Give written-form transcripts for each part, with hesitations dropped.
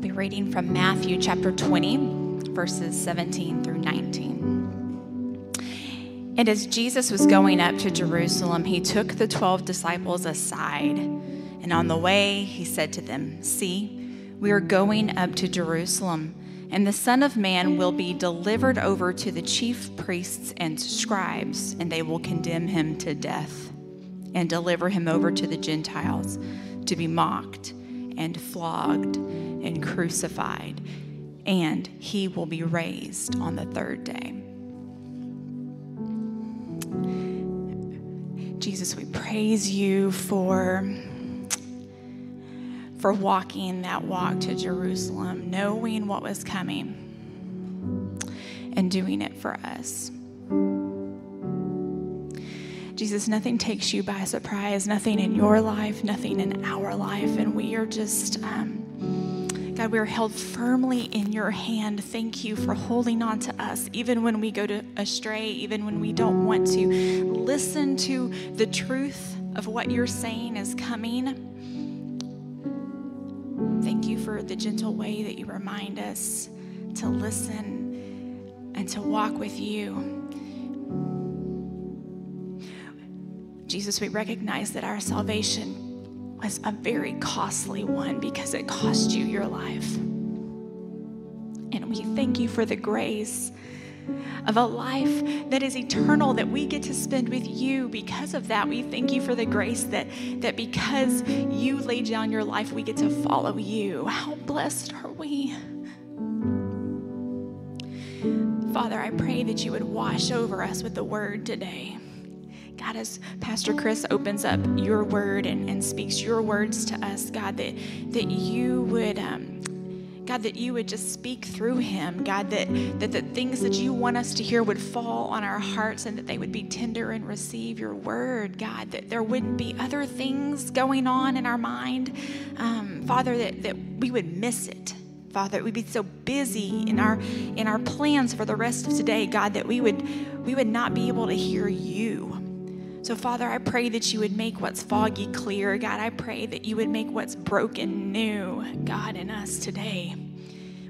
be reading from Matthew chapter 20, verses 17 through 19. And as Jesus was going up to Jerusalem, he took the 12 disciples aside. And on the way, he said to them, "See, we are going up to Jerusalem, and the Son of Man will be delivered over to the chief priests and scribes, and they will condemn him to death and deliver him over to the Gentiles to be mocked and flogged and crucified, and he will be raised on the third day." Jesus, we praise you for walking that walk to Jerusalem, knowing what was coming and doing it for us. Jesus, nothing takes you by surprise, nothing in your life, nothing in our life, and we are just, God, we are held firmly in your hand. Thank you for holding on to us, even when we go astray, even when we don't want to. Listen to the truth of what you're saying is coming. Thank you for the gentle way that you remind us to listen and to walk with you. Jesus, we recognize that our salvation was a very costly one because it cost you your life. And we thank you for the grace of a life that is eternal that we get to spend with you. Because of that, we thank you for the grace that because you laid down your life, we get to follow you. How blessed are we? Father, I pray that you would wash over us with the word today. God, as Pastor Chris opens up your word and speaks your words to us, God, that you would... God, that you would just speak through him. God, that the things that you want us to hear would fall on our hearts and that they would be tender and receive your word. God, that there wouldn't be other things going on in our mind. Father, that we would miss it. Father, we'd be so busy in our plans for the rest of today, God, that we would not be able to hear you. So, Father, I pray that you would make what's foggy clear. God, I pray that you would make what's broken new, God, in us today.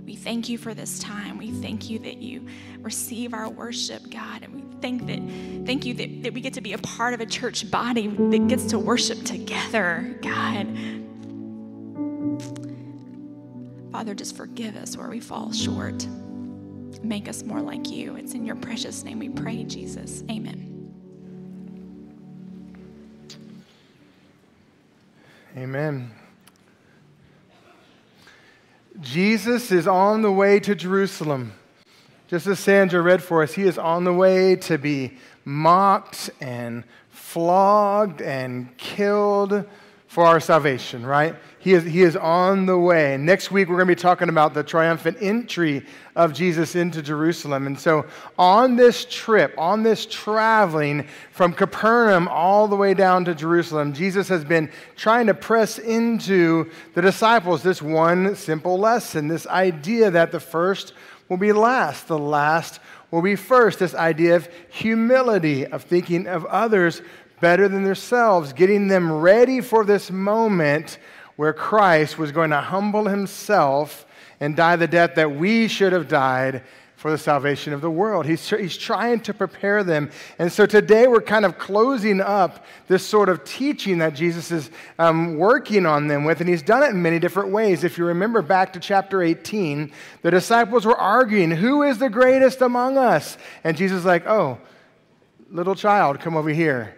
We thank you for this time. We thank you that you receive our worship, God. And we thank you that we get to be a part of a church body that gets to worship together, God. Father, just forgive us where we fall short. Make us more like you. It's in your precious name we pray, Jesus. Amen. Amen. Jesus is on the way to Jerusalem. Just as Sandra read for us, he is on the way to be mocked and flogged and killed for our salvation, right? He is on the way. Next week, we're going to be talking about the triumphant entry of Jesus into Jerusalem. And so on this trip, on this traveling from Capernaum all the way down to Jerusalem, Jesus has been trying to press into the disciples this one simple lesson, this idea that the first will be last, the last will be first, this idea of humility, of thinking of others better than themselves, getting them ready for this moment where Christ was going to humble himself and die the death that we should have died for the salvation of the world. He's trying to prepare them. And so today we're kind of closing up this sort of teaching that Jesus is working on them with, and he's done it in many different ways. If you remember back to chapter 18, the disciples were arguing, "Who is the greatest among us?" And Jesus is like, "Oh, little child, come over here.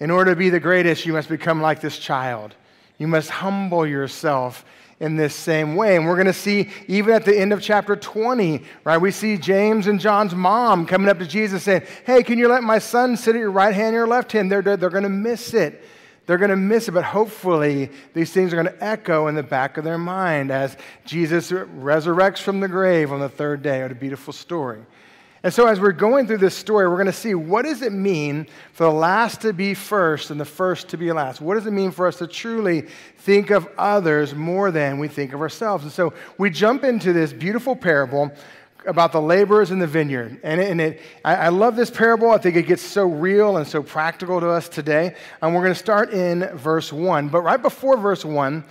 In order to be the greatest, you must become like this child. You must humble yourself in this same way." And we're going to see even at the end of chapter 20, right? We see James and John's mom coming up to Jesus saying, "Hey, can you let my son sit at your right hand or your left hand?" They're going to miss it. They're going to miss it, but hopefully these things are going to echo in the back of their mind as Jesus resurrects from the grave on the third day. What a beautiful story. And so as we're going through this story, we're going to see, what does it mean for the last to be first and the first to be last? What does it mean for us to truly think of others more than we think of ourselves? And so we jump into this beautiful parable about the laborers in the vineyard. And I love this parable. I think it gets so real and so practical to us today. And we're going to start in verse 1. But right before verse 1,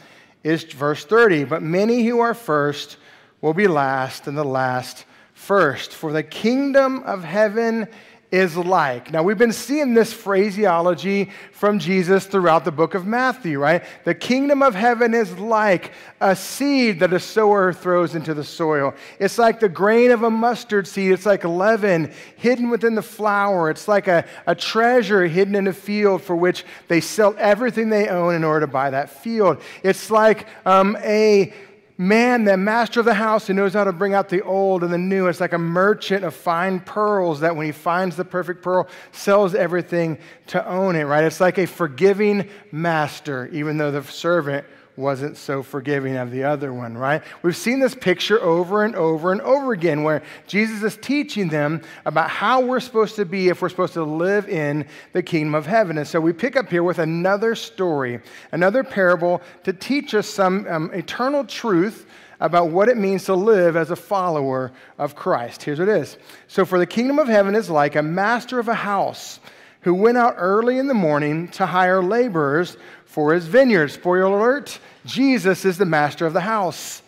is verse 30. But many who are first will be last, and the last first. For the kingdom of heaven is like. Now, we've been seeing this phraseology from Jesus throughout the book of Matthew, right? The kingdom of heaven is like a seed that a sower throws into the soil. It's like the grain of a mustard seed. It's like leaven hidden within the flour. It's like a treasure hidden in a field for which they sell everything they own in order to buy that field. It's like a man, the master of the house who knows how to bring out the old and the new. It's like a merchant of fine pearls that when he finds the perfect pearl, sells everything to own it, right? It's like a forgiving master, even though the servant wasn't so forgiving of the other one, right? We've seen this picture over and over and over again where Jesus is teaching them about how we're supposed to be if we're supposed to live in the kingdom of heaven. And so we pick up here with another story, another parable to teach us some eternal truth about what it means to live as a follower of Christ. Here's what it is. So for the kingdom of heaven is like a master of a house who went out early in the morning to hire laborers for his vineyard. Spoiler alert, Jesus is the master of the house.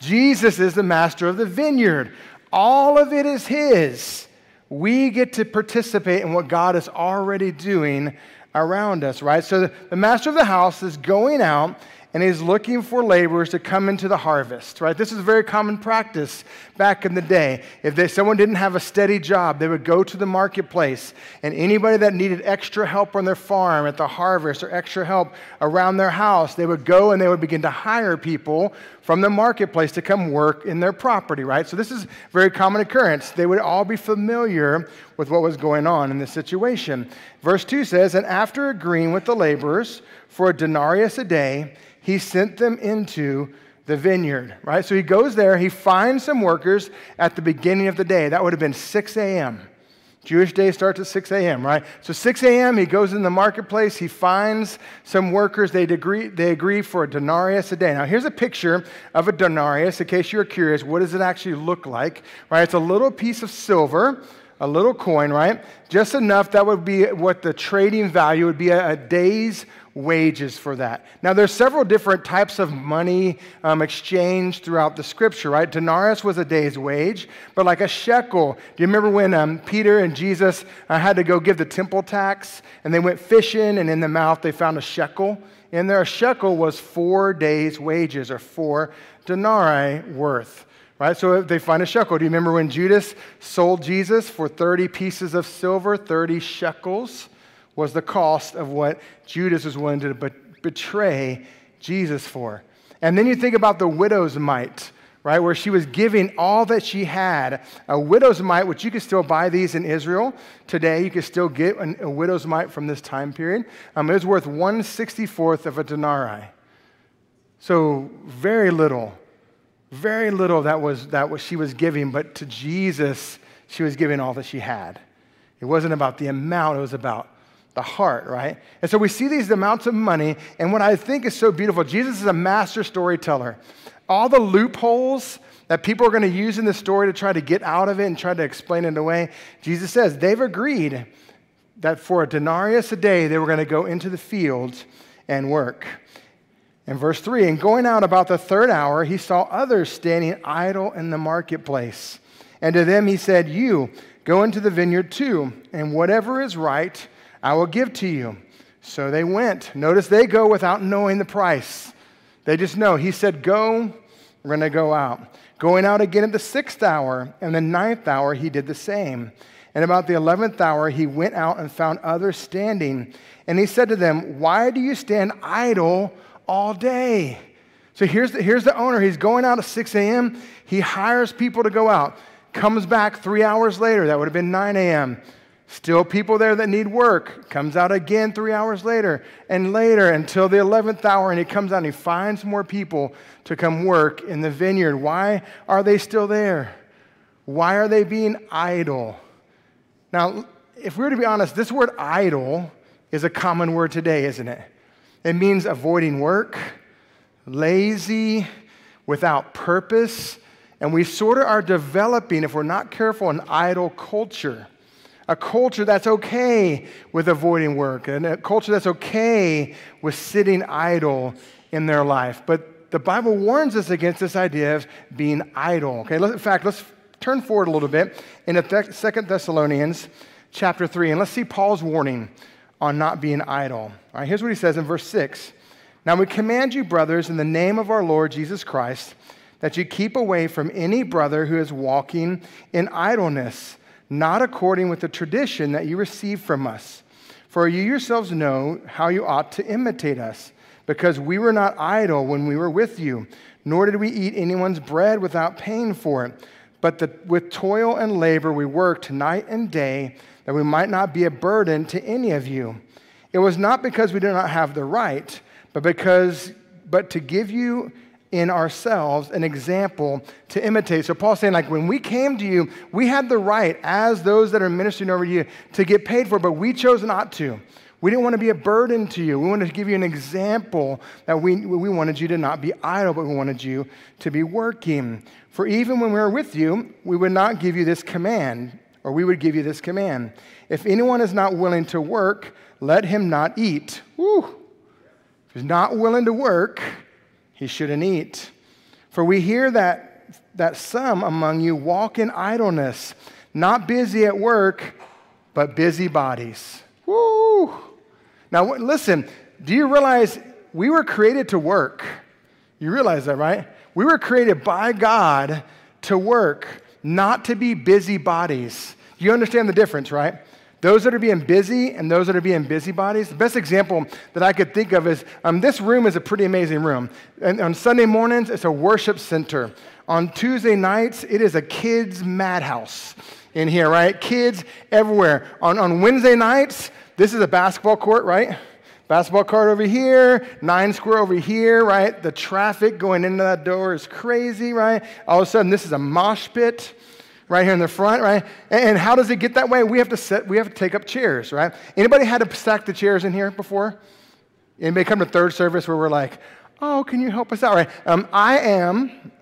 Jesus is the master of the vineyard. All of it is his. We get to participate in what God is already doing around us, right? So the master of the house is going out and he's looking for laborers to come into the harvest, right? This is very common practice back in the day. If someone didn't have a steady job, they would go to the marketplace, and anybody that needed extra help on their farm at the harvest or extra help around their house, they would go and they would begin to hire people from the marketplace to come work in their property, right? So this is a very common occurrence. They would all be familiar with what was going on in this situation. Verse 2 says, and after agreeing with the laborers for a denarius a day, he sent them into the vineyard, right? So he goes there, he finds some workers at the beginning of the day. That would have been 6 a.m. Jewish day starts at 6 a.m., right? So 6 a.m., he goes in the marketplace, he finds some workers, they agree for a denarius a day. Now, here's a picture of a denarius, in case you're curious, what does it actually look like, right? It's a little piece of silver, a little coin, right? Just enough, that would be what the trading value would be, a day's wages for that. Now, there's several different types of money exchanged throughout the scripture, right? Denarius was a day's wage, but like a shekel. Do you remember when Peter and Jesus had to go give the temple tax, and they went fishing, and in the mouth they found a shekel? And there, a shekel was 4 days' wages, or 4 denarii worth. Right, so if they find a shekel. Do you remember when Judas sold Jesus for 30 pieces of silver? 30 shekels was the cost of what Judas was willing to betray Jesus for. And then you think about the widow's mite, right, where she was giving all that she had. A widow's mite, which you could still buy these in Israel today. You could still get a widow's mite from this time period. It was worth 1/64 of a denarii. So very little. Very little that was she was giving, but to Jesus, she was giving all that she had. It wasn't about the amount, it was about the heart, right? And so we see these amounts of money, and what I think is so beautiful, Jesus is a master storyteller. All the loopholes that people are going to use in the story to try to get out of it and try to explain it away, Jesus says they've agreed that for a denarius a day, they were going to go into the fields and work. And verse 3, and going out about the third hour, he saw others standing idle in the marketplace. And to them he said, you, go into the vineyard too, and whatever is right, I will give to you. So they went. Notice they go without knowing the price. They just know. He said, go, we're going to go out. Going out again at the 6th hour, and the 9th hour he did the same. And about the 11th hour he went out and found others standing. And he said to them, why do you stand idle all day? So here's the owner. He's going out at 6 a.m. He hires people to go out. Comes back 3 hours later. That would have been 9 a.m. Still people there that need work. Comes out again 3 hours later until the 11th hour, and he comes out and he finds more people to come work in the vineyard. Why are they still there? Why are they being idle? Now, if we were to be honest, this word idle is a common word today, isn't it? It means avoiding work, lazy, without purpose, and we sort of are developing, if we're not careful, an idle culture, a culture that's okay with avoiding work, and a culture that's okay with sitting idle in their life. But the Bible warns us against this idea of being idle. Okay, in fact, let's turn forward a little bit in 2 Thessalonians chapter 3, and let's see Paul's warning on not being idle. All right, here's what he says in verse 6. Now we command you, brothers, in the name of our Lord Jesus Christ, that you keep away from any brother who is walking in idleness, not according with the tradition that you received from us. For you yourselves know how you ought to imitate us, because we were not idle when we were with you, nor did we eat anyone's bread without paying for it. But with toil and labor we worked night and day, that we might not be a burden to any of you. It was not because we did not have the right, but to give you in ourselves an example to imitate. So Paul's saying, like, when we came to you, we had the right as those that are ministering over you to get paid for it, but we chose not to. We didn't want to be a burden to you. We wanted to give you an example that we wanted you to not be idle, but we wanted you to be working. For even when we were with you, we would not give you this command, or we would give you this command. If anyone is not willing to work, let him not eat. Woo! If he's not willing to work, he shouldn't eat. For we hear that some among you walk in idleness, not busy at work, but busy bodies. Woo! Now, listen, do you realize we were created to work? You realize that, right? We were created by God to work, not to be busy bodies. You understand the difference, right? Those that are being busy and those that are being busybodies. The best example that I could think of is this room is a pretty amazing room. And on Sunday mornings, it's a worship center. On Tuesday nights, it is a kids' madhouse in here, right? Kids everywhere. On Wednesday nights, this is a basketball court, right? Basketball court over here, 9 square over here, right? The traffic going into that door is crazy, right? All of a sudden, this is a mosh pit right here in the front, right? And how does it get that way? We have to take up chairs, right? Anybody had to stack the chairs in here before? Anybody come to third service where we're like, oh, can you help us out, right? I am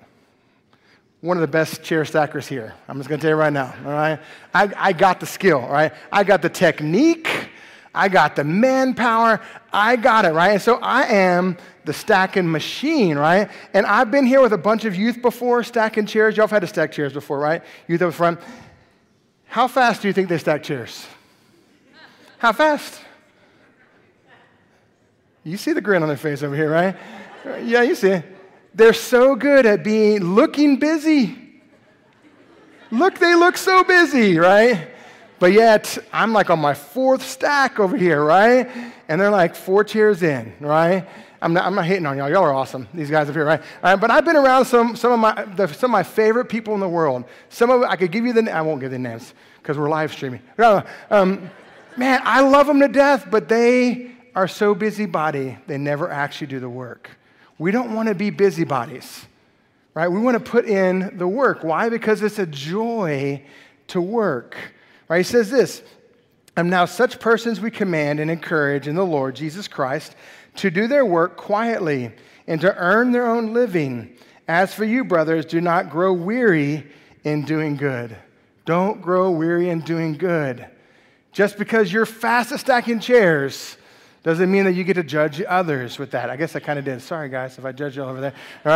one of the best chair stackers here. I'm just gonna tell you right now, all right? I got the skill, all right? I got the technique. I got the manpower. I got it, right? And so I am the stacking machine, right? And I've been here with a bunch of youth before stacking chairs. Y'all have had to stack chairs before, right? Youth up front. How fast do you think they stack chairs? How fast? You see the grin on their face over here, right? Yeah, you see it. They're so good at looking busy. Look, they look so busy, right? But yet, I'm like on my 4th stack over here, right? And they're like 4 chairs in, right? I'm not hating on y'all. Y'all are awesome, these guys up here, right? All right, but I've been around some of my favorite people in the world. Some of I could give you I won't give the names because we're live streaming. Man, I love them to death, but they are so busybody, they never actually do the work. We don't want to be busybodies, right? We want to put in the work. Why? Because it's a joy to work. Right, he says this, and now such persons we command and encourage in the Lord Jesus Christ to do their work quietly and to earn their own living. As for you, brothers, do not grow weary in doing good. Don't grow weary in doing good. Just because you're fast at stacking chairs doesn't mean that you get to judge others with that. I guess I kind of did. Sorry, guys, if I judge you all over there. All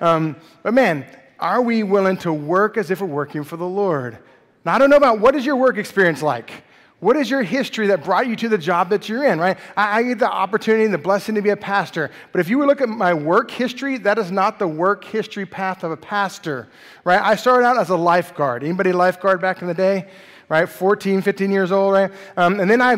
right? But, man, are we willing to work as if we're working for the Lord? Now, I don't know about what is your work experience like? What is your history that brought you to the job that you're in, right? I get the opportunity and the blessing to be a pastor. But if you were to look at my work history, that is not the work history path of a pastor, right? I started out as a lifeguard. Anybody lifeguard back in the day? Right, 14, 15 years old, right? And then I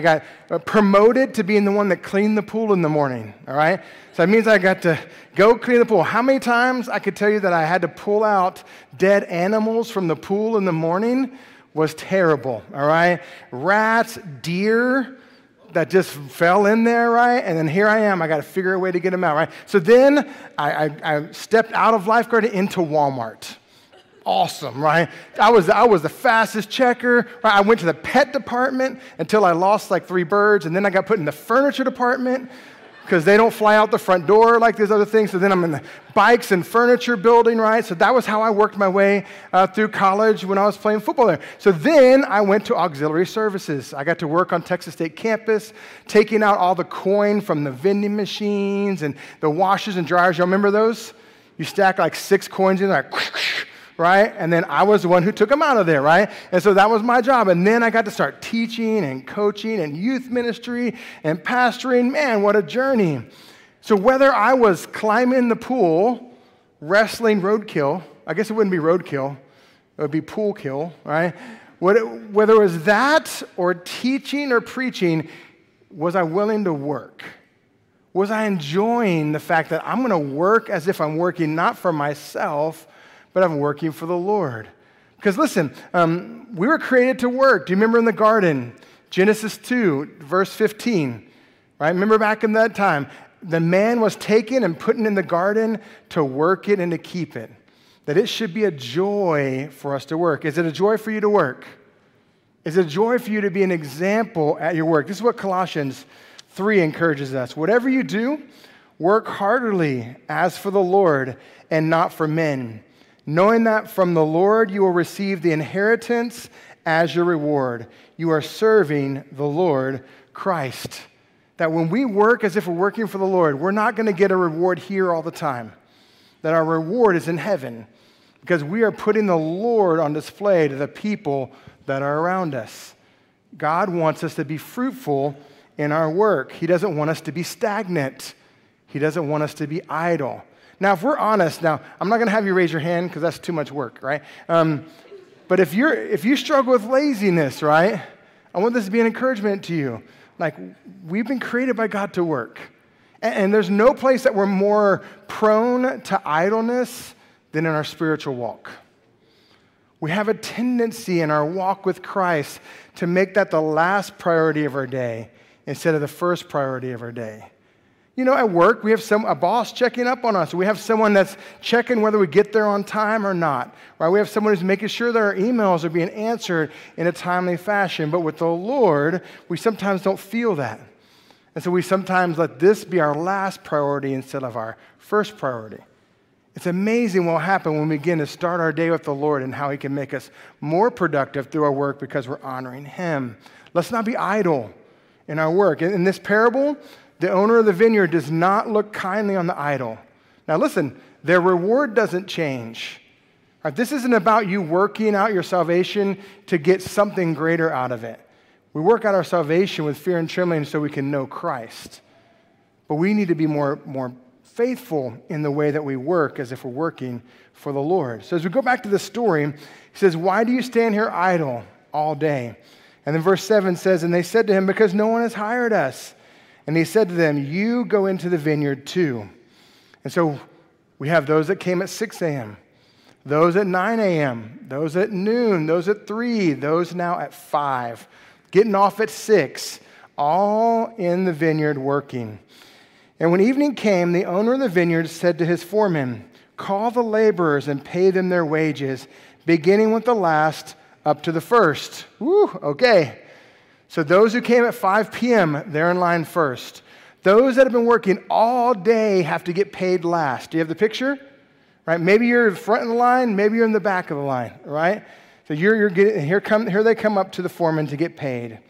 got promoted to being the one that cleaned the pool in the morning, all right? So that means I got to go clean the pool. How many times I could tell you that I had to pull out dead animals from the pool in the morning was terrible, all right? Rats, deer that just fell in there, right? And then here I am. I got to figure a way to get them out, right? So then I stepped out of lifeguard into Walmart. Awesome, right? I was the fastest checker. Right? I went to the pet department until I lost like 3 birds, and then I got put in the furniture department. because they don't fly out the front door like these other things. So then I'm in the bikes and furniture building, right? So that was how I worked my way through college when I was playing football there. So then I went to auxiliary services. I got to work on Texas State campus, taking out all the coin from the vending machines and the washers and dryers. Y'all remember those? You stack like 6 coins in there, like, right? And then I was the one who took them out of there, right? And so that was my job. And then I got to start teaching and coaching and youth ministry and pastoring. Man, what a journey. So whether I was climbing the pool, wrestling roadkill, I guess it wouldn't be roadkill, it would be pool kill, right? Whether it was that or teaching or preaching, was I willing to work? Was I enjoying the fact that I'm going to work as if I'm working not for myself, but I'm working for the Lord? Because listen, we were created to work. Do you remember in the garden, Genesis 2, verse 15, right? Remember back in that time, the man was taken and put in the garden to work it and to keep it, that it should be a joy for us to work. Is it a joy for you to work? Is it a joy for you to be an example at your work? This is what Colossians 3 encourages us. Whatever you do, work heartily as for the Lord and not for men, knowing that from the Lord you will receive the inheritance as your reward. You are serving the Lord Christ. That when we work as if we're working for the Lord, we're not going to get a reward here all the time. That our reward is in heaven because we are putting the Lord on display to the people that are around us. God wants us to be fruitful in our work. He doesn't want us to be stagnant. He doesn't want us to be idle. Now, if we're honest, now, I'm not going to have you raise your hand because that's too much work, right? But if you struggle with laziness, right, I want this to be an encouragement to you. Like, we've been created by God to work. And there's no place that we're more prone to idleness than in our spiritual walk. We have a tendency in our walk with Christ to make that the last priority of our day instead of the first priority of our day. You know, at work, we have a boss checking up on us. We have someone that's checking whether we get there on time or not, right? We have someone who's making sure that our emails are being answered in a timely fashion. But with the Lord, we sometimes don't feel that. And so we sometimes let this be our last priority instead of our first priority. It's amazing what will happen when we begin to start our day with the Lord and how He can make us more productive through our work because we're honoring Him. Let's not be idle in our work. In this parable, the owner of the vineyard does not look kindly on the idle. Now listen, their reward doesn't change. Right, this isn't about you working out your salvation to get something greater out of it. We work out our salvation with fear and trembling so we can know Christ. But we need to be more faithful in the way that we work as if we're working for the Lord. So as we go back to the story, he says, "Why do you stand here idle all day?" And then verse 7 says, "And they said to him, because no one has hired us. And he said to them, you go into the vineyard too." And so we have those that came at 6 a.m., those at 9 a.m., those at noon, those at 3, those now at 5, getting off at 6, all in the vineyard working. And when evening came, the owner of the vineyard said to his foreman, "Call the laborers and pay them their wages, beginning with the last up to the first." Woo, okay. So those who came at 5 p.m., they're in line first. Those that have been working all day have to get paid last. Do you have the picture? Right? Maybe you're in front of the line. Maybe you're in the back of the line. Right? So you're getting, here they come up to the foreman to get paid.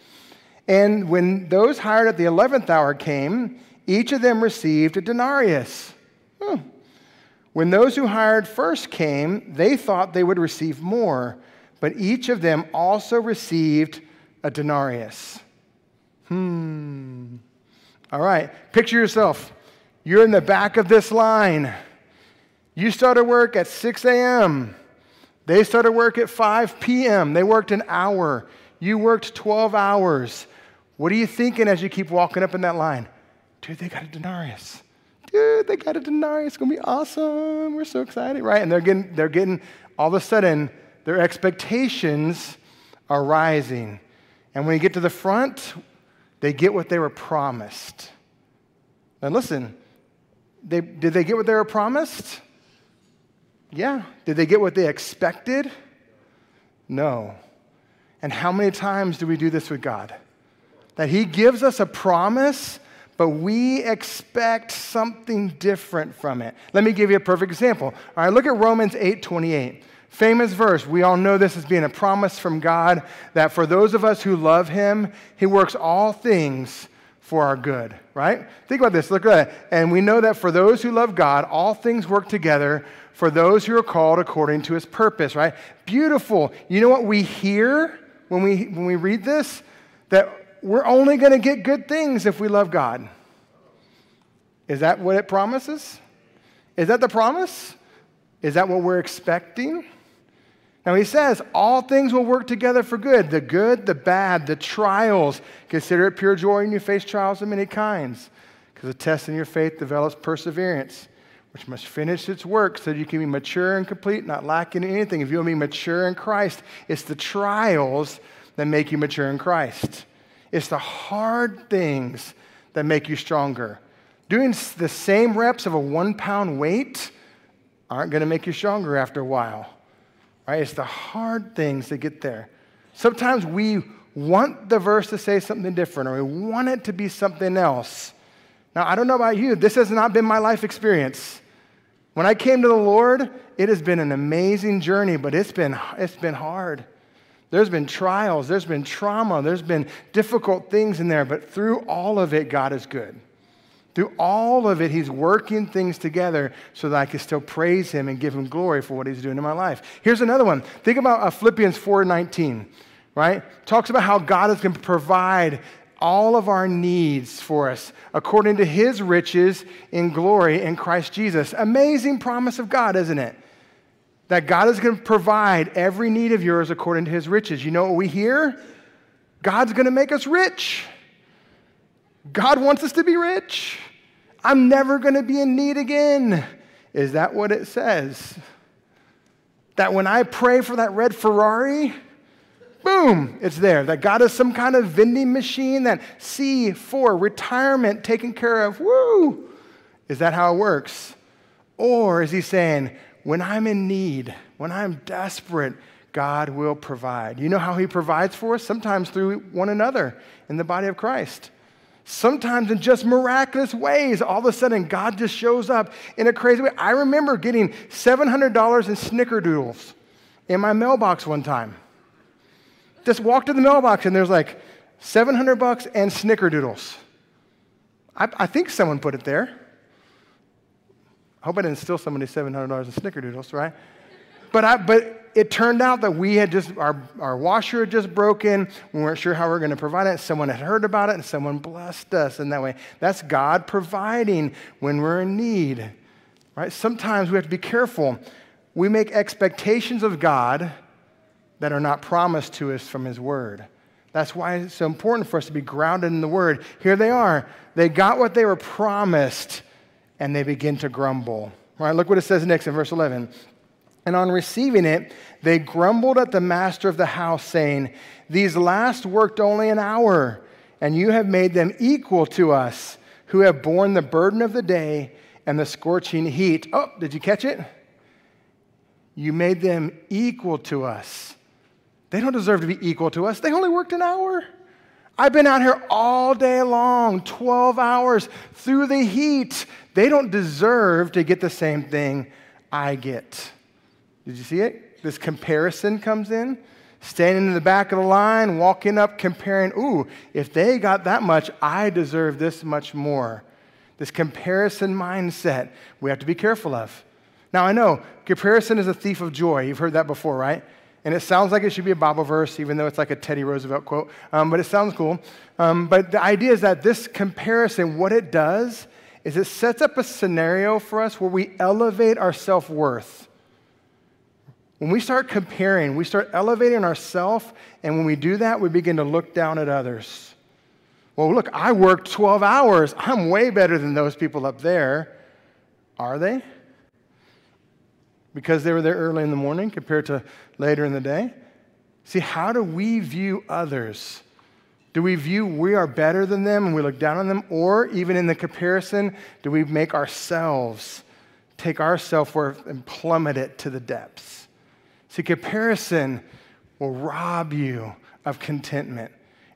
And when those hired at the 11th hour came, each of them received a denarius. When those who hired first came, they thought they would receive more, but each of them also received a denarius. All right. Picture yourself. You're in the back of this line. You started work at 6 a.m. They started work at 5 p.m. They worked an hour. You worked 12 hours. What are you thinking as you keep walking up in that line? Dude, they got a denarius. Dude, they got a denarius. It's going to be awesome. We're so excited, right? And they're getting all of a sudden, their expectations are rising. And when you get to the front, they get what they were promised. Now listen, did they get what they were promised? Yeah. Did they get what they expected? No. And how many times do we do this with God? That He gives us a promise, but we expect something different from it. Let me give you a perfect example. All right, look at Romans 8:28. Famous verse. We all know this as being a promise from God that for those of us who love him, he works all things for our good, right? Think about this. Look at that. And we know that for those who love God, all things work together for those who are called according to his purpose, right? Beautiful. You know what we hear when we read this? That we're only going to get good things if we love God. Is that what it promises? Is that the promise? Is that what we're expecting? Now he says, all things will work together for good, the bad, the trials. Consider it pure joy when you face trials of many kinds, because the test in your faith develops perseverance, which must finish its work so that you can be mature and complete, not lacking in anything. If you want to be mature in Christ, it's the trials that make you mature in Christ. It's the hard things that make you stronger. Doing the same reps of a 1 pound weight aren't going to make you stronger after a while. Right? It's the hard things that get there. Sometimes we want the verse to say something different, or we want it to be something else. Now, I don't know about you. This has not been my life experience. When I came to the Lord, it has been an amazing journey, but it's been hard. There's been trials. There's been trauma. There's been difficult things in there, but through all of it, God is good. Through all of it, he's working things together so that I can still praise him and give him glory for what he's doing in my life. Here's another one. Think about Philippians 4:19, right? Talks about how God is going to provide all of our needs for us according to his riches in glory in Christ Jesus. Amazing promise of God, isn't it? That God is going to provide every need of yours according to his riches. You know what we hear? God's going to make us rich. God wants us to be rich. I'm never going to be in need again. Is that what it says? That when I pray for that red Ferrari, boom, it's there. That God is some kind of vending machine, that C for retirement taken care of. Woo! Is that how it works? Or is he saying, when I'm in need, when I'm desperate, God will provide. You know how he provides for us? Sometimes through one another in the body of Christ. Sometimes in just miraculous ways, all of a sudden, God just shows up in a crazy way. I remember getting $700 in snickerdoodles in my mailbox one time. Just walked to the mailbox, and there's like $700 and snickerdoodles. I think someone put it there. I hope I didn't steal somebody's $700 in snickerdoodles, right? But it turned out that we had just, our washer had just broken. We weren't sure how we were going to provide it. Someone had heard about it, and someone blessed us in that way. That's God providing when we're in need, right? Sometimes we have to be careful. We make expectations of God that are not promised to us from his word. That's why it's so important for us to be grounded in the word. Here they are. They got what they were promised, and they begin to grumble. All right, look what it says next in verse 11. And on receiving it, they grumbled at the master of the house, saying, "These last worked only an hour, and you have made them equal to us, who have borne the burden of the day and the scorching heat." Oh, did you catch it? You made them equal to us. They don't deserve to be equal to us. They only worked an hour. I've been out here all day long, 12 hours, through the heat. They don't deserve to get the same thing I get. Did you see it? This comparison comes in. Standing in the back of the line, walking up, comparing, ooh, if they got that much, I deserve this much more. This comparison mindset we have to be careful of. Now, I know comparison is a thief of joy. You've heard that before, right? And it sounds like it should be a Bible verse, even though it's like a Teddy Roosevelt quote, but it sounds cool. But the idea is that this comparison, what it does is it sets up a scenario for us where we elevate our self-worth. When we start comparing, we start elevating ourselves, and when we do that, we begin to look down at others. Well, look, I worked 12 hours. I'm way better than those people up there. Are they? Because they were there early in the morning compared to later in the day? See, how do we view others? Do we view we are better than them and we look down on them? Or even in the comparison, do we make ourselves, take our self-worth and plummet it to the depths? See, comparison will rob you of contentment.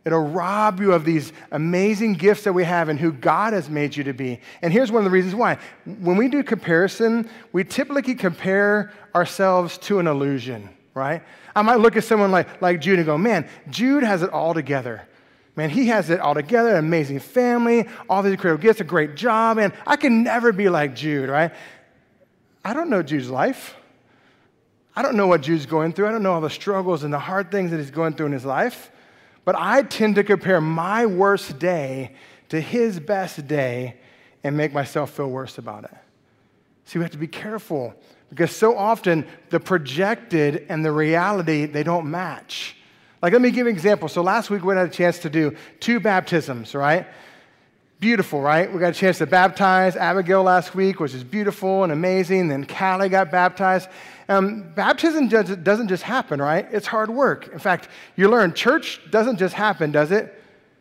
It'll rob you of these amazing gifts that we have and who God has made you to be. And here's one of the reasons why. When we do comparison, we typically compare ourselves to an illusion, right? I might look at someone like Jude and go, man, Jude has it all together. Man, he has it all together, an amazing family, all these creative gifts, a great job, and I can never be like Jude, right? I don't know Jude's life. I don't know what Jude's going through. I don't know all the struggles and the hard things that he's going through in his life. But I tend to compare my worst day to his best day and make myself feel worse about it. See, we have to be careful because so often the projected and the reality, they don't match. Like, let me give you an example. So last week we had a chance to do 2 baptisms, right? Beautiful, right? We got a chance to baptize Abigail last week, which is beautiful and amazing. Then Callie got baptized. Baptism doesn't just happen, right? It's hard work. In fact, you learn church doesn't just happen, does it?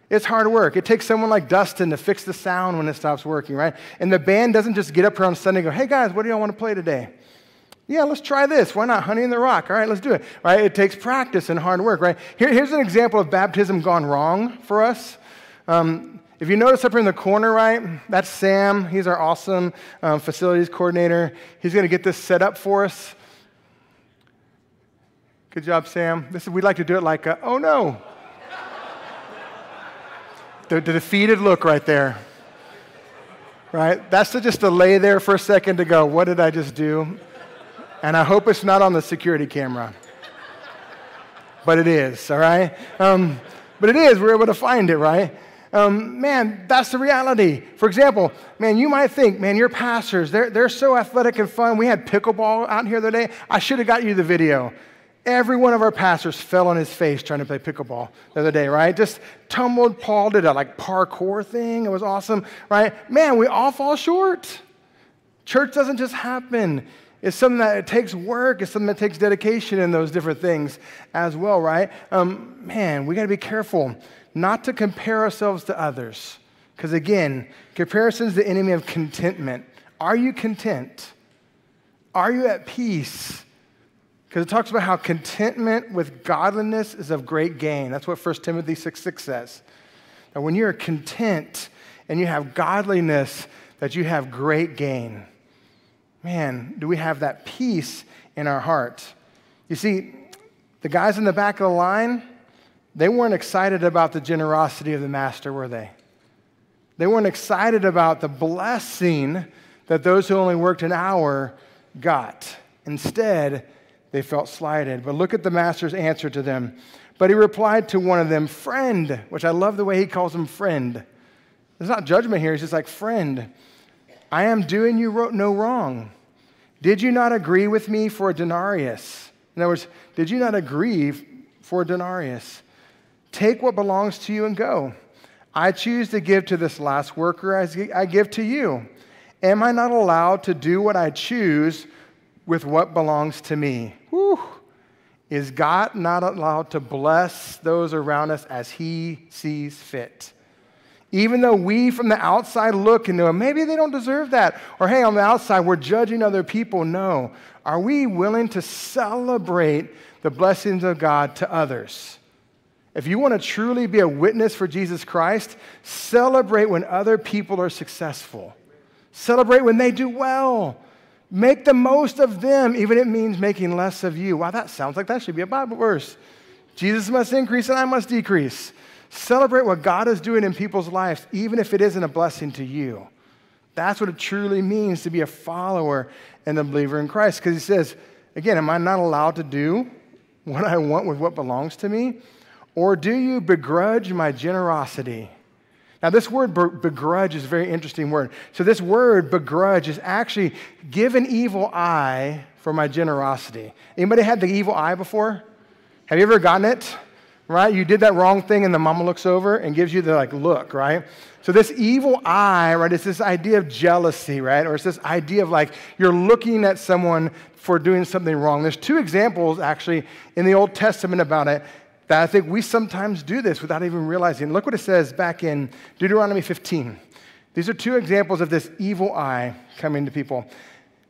It's hard work. It takes someone like Dustin to fix the sound when it stops working, right? And the band doesn't just get up here on Sunday and go, hey, guys, what do y'all want to play today? Yeah, let's try this. Why not? Honey in the Rock. All right, let's do it. Right? It takes practice and hard work, right? Here's an example of baptism gone wrong for us. If you notice up here in the corner, right, that's Sam. He's our awesome facilities coordinator. He's going to get this set up for us. Good job, Sam. We'd like to do it like a, oh, no. the defeated look right there. Right? That's just to lay there for a second to go, what did I just do? And I hope it's not on the security camera. But it is, all right? But it is. We're able to find it, right? Man, that's the reality. For example, man, you might think, man, your pastors, they're so athletic and fun. We had pickleball out here the other day. I should have got you the video. Every one of our pastors fell on his face trying to play pickleball the other day, right? Just tumbled. Paul did a parkour thing. It was awesome, right? Man, we all fall short. Church doesn't just happen. It's something that it takes work. It's something that takes dedication in those different things as well, right? Man, we got to be careful not to compare ourselves to others. Because again, comparison is the enemy of contentment. Are you content? Are you at peace? Because it talks about how contentment with godliness is of great gain. That's what 1 Timothy 6:6 says. Now, when you're content and you have godliness, that you have great gain. Man, do we have that peace in our heart? You see, the guys in the back of the line, they weren't excited about the generosity of the master, were they? They weren't excited about the blessing that those who only worked an hour got. Instead, they felt slighted. But look at the master's answer to them. But he replied to one of them, friend, which I love the way he calls him friend. There's not judgment here. He's just like, friend, I am doing you no wrong. Did you not agree with me for a denarius? In other words, did you not agree for a denarius? Take what belongs to you and go. I choose to give to this last worker as I give to you. Am I not allowed to do what I choose with what belongs to me? Whew. Is God not allowed to bless those around us as he sees fit? Even though we from the outside look and know, maybe they don't deserve that. Or, hey, on the outside, we're judging other people. No. Are we willing to celebrate the blessings of God to others? If you want to truly be a witness for Jesus Christ, celebrate when other people are successful. Celebrate when they do well. Make the most of them, even if it means making less of you. Wow, that sounds like that should be a Bible verse. Jesus must increase and I must decrease. Celebrate what God is doing in people's lives, even if it isn't a blessing to you. That's what it truly means to be a follower and a believer in Christ. Because he says, again, am I not allowed to do what I want with what belongs to me? Or do you begrudge my generosity? Now, this word begrudge is a very interesting word. So this word begrudge is actually give an evil eye for my generosity. Anybody had the evil eye before? Have you ever gotten it? Right? You did that wrong thing and the mama looks over and gives you the look, right? So this evil eye, right, it's this idea of jealousy, right? Or it's this idea of you're looking at someone for doing something wrong. There's 2 examples actually in the Old Testament about it that I think we sometimes do this without even realizing. Look what it says back in Deuteronomy 15. These are 2 examples of this evil eye coming to people.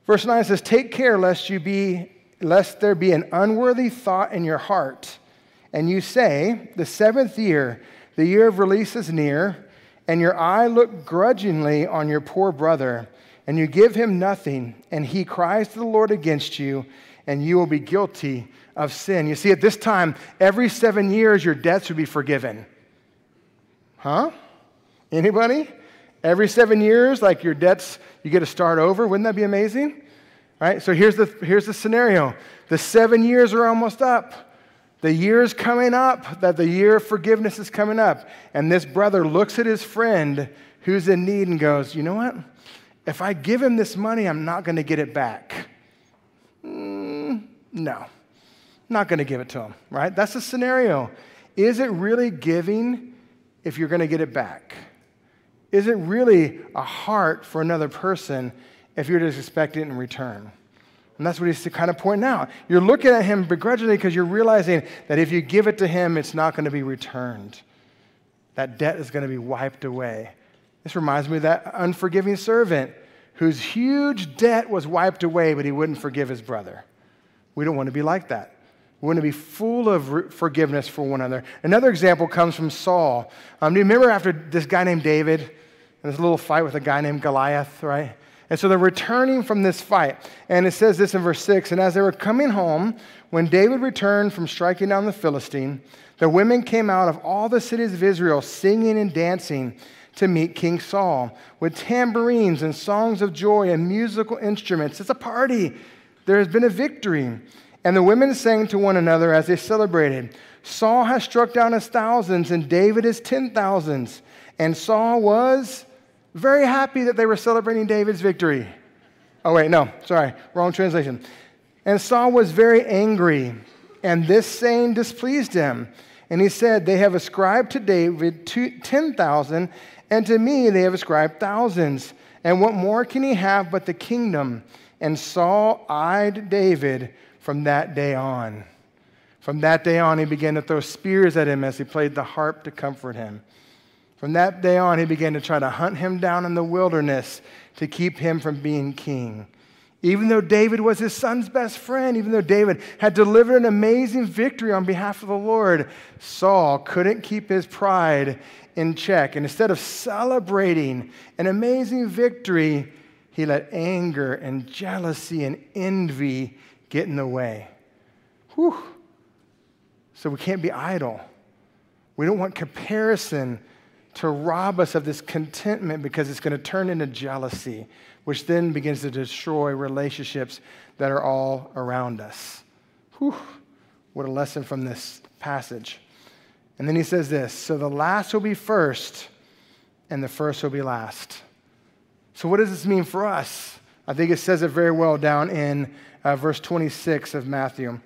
Verse 9 says, take care lest there be an unworthy thought in your heart. And you say, the 7th year, The year of release is near, and your eye look grudgingly on your poor brother, and you give him nothing, and he cries to the Lord against you, and you will be guilty of sin. You see, at this time, every 7 years, your debts would be forgiven. Huh? Anybody? Every 7 years, like your debts, you get to start over. Wouldn't that be amazing? All right, so here's the scenario. The 7 years are almost up. The year's coming up, that the year of forgiveness is coming up. And this brother looks at his friend who's in need and goes, you know what? If I give him this money, I'm not going to get it back. No, not going to give it to him, right? That's the scenario. Is it really giving if you're going to get it back? Is it really a heart for another person if you're just expecting it in return? And that's what he's kind of pointing out. You're looking at him begrudgingly because you're realizing that if you give it to him, it's not going to be returned. That debt is going to be wiped away. This reminds me of that unforgiving servant whose huge debt was wiped away, but he wouldn't forgive his brother. We don't want to be like that. We want to be full of forgiveness for one another. Another example comes from Saul. Do you remember after this guy named David and this little fight with a guy named Goliath, right? And so they're returning from this fight. And it says this in verse 6, and as they were coming home, when David returned from striking down the Philistine, the women came out of all the cities of Israel singing and dancing to meet King Saul with tambourines and songs of joy and musical instruments. It's a party. There has been a victory. And the women sang to one another as they celebrated, Saul has struck down his thousands and David his 10,000s. And Saul was very happy that they were celebrating David's victory. Oh, wait, no, sorry, wrong translation. And Saul was very angry, and this saying displeased him. And he said, they have ascribed to David 10,000, and to me they have ascribed thousands. And what more can he have but the kingdom? And Saul eyed David from that day on. From that day on, he began to throw spears at him as he played the harp to comfort him. From that day on, he began to try to hunt him down in the wilderness to keep him from being king. Even though David was his son's best friend, even though David had delivered an amazing victory on behalf of the Lord, Saul couldn't keep his pride in check. And instead of celebrating an amazing victory, he let anger and jealousy and envy get in the way. Whew. So we can't be idle. We don't want comparison to rob us of this contentment, because it's going to turn into jealousy, which then begins to destroy relationships that are all around us. Whew, what a lesson from this passage. And then he says this, so the last will be first, and the first will be last. So what does this mean for us? I think it says it very well down in verse 26 of Matthew.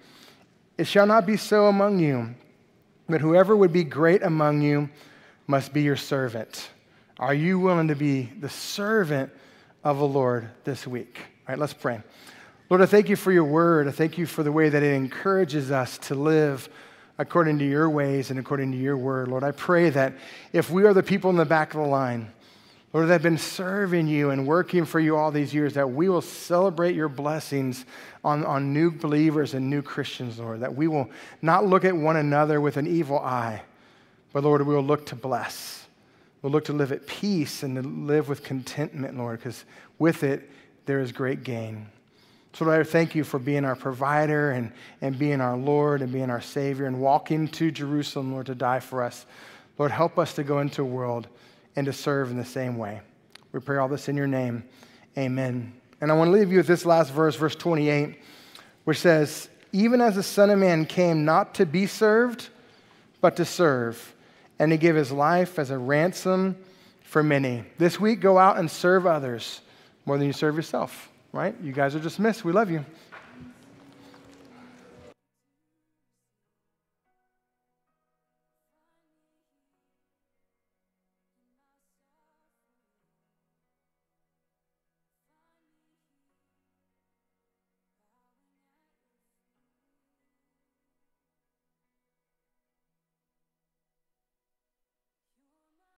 It shall not be so among you, but whoever would be great among you must be your servant. Are you willing to be the servant of the Lord this week? All right, let's pray. Lord, I thank you for your word. I thank you for the way that it encourages us to live according to your ways and according to your word. Lord, I pray that if we are the people in the back of the line, Lord, that have been serving you and working for you all these years, that we will celebrate your blessings on new believers and new Christians, Lord, that we will not look at one another with an evil eye, but Lord, we will look to bless. We'll look to live at peace and to live with contentment, Lord, because with it, there is great gain. So Lord, I thank you for being our provider and being our Lord and being our Savior and walking to Jerusalem, Lord, to die for us. Lord, help us to go into the world and to serve in the same way. We pray all this in your name. Amen. And I want to leave you with this last verse, verse 28, which says, even as the Son of Man came not to be served, but to serve, and to give his life as a ransom for many. This week, go out and serve others more than you serve yourself, right? You guys are dismissed. We love you.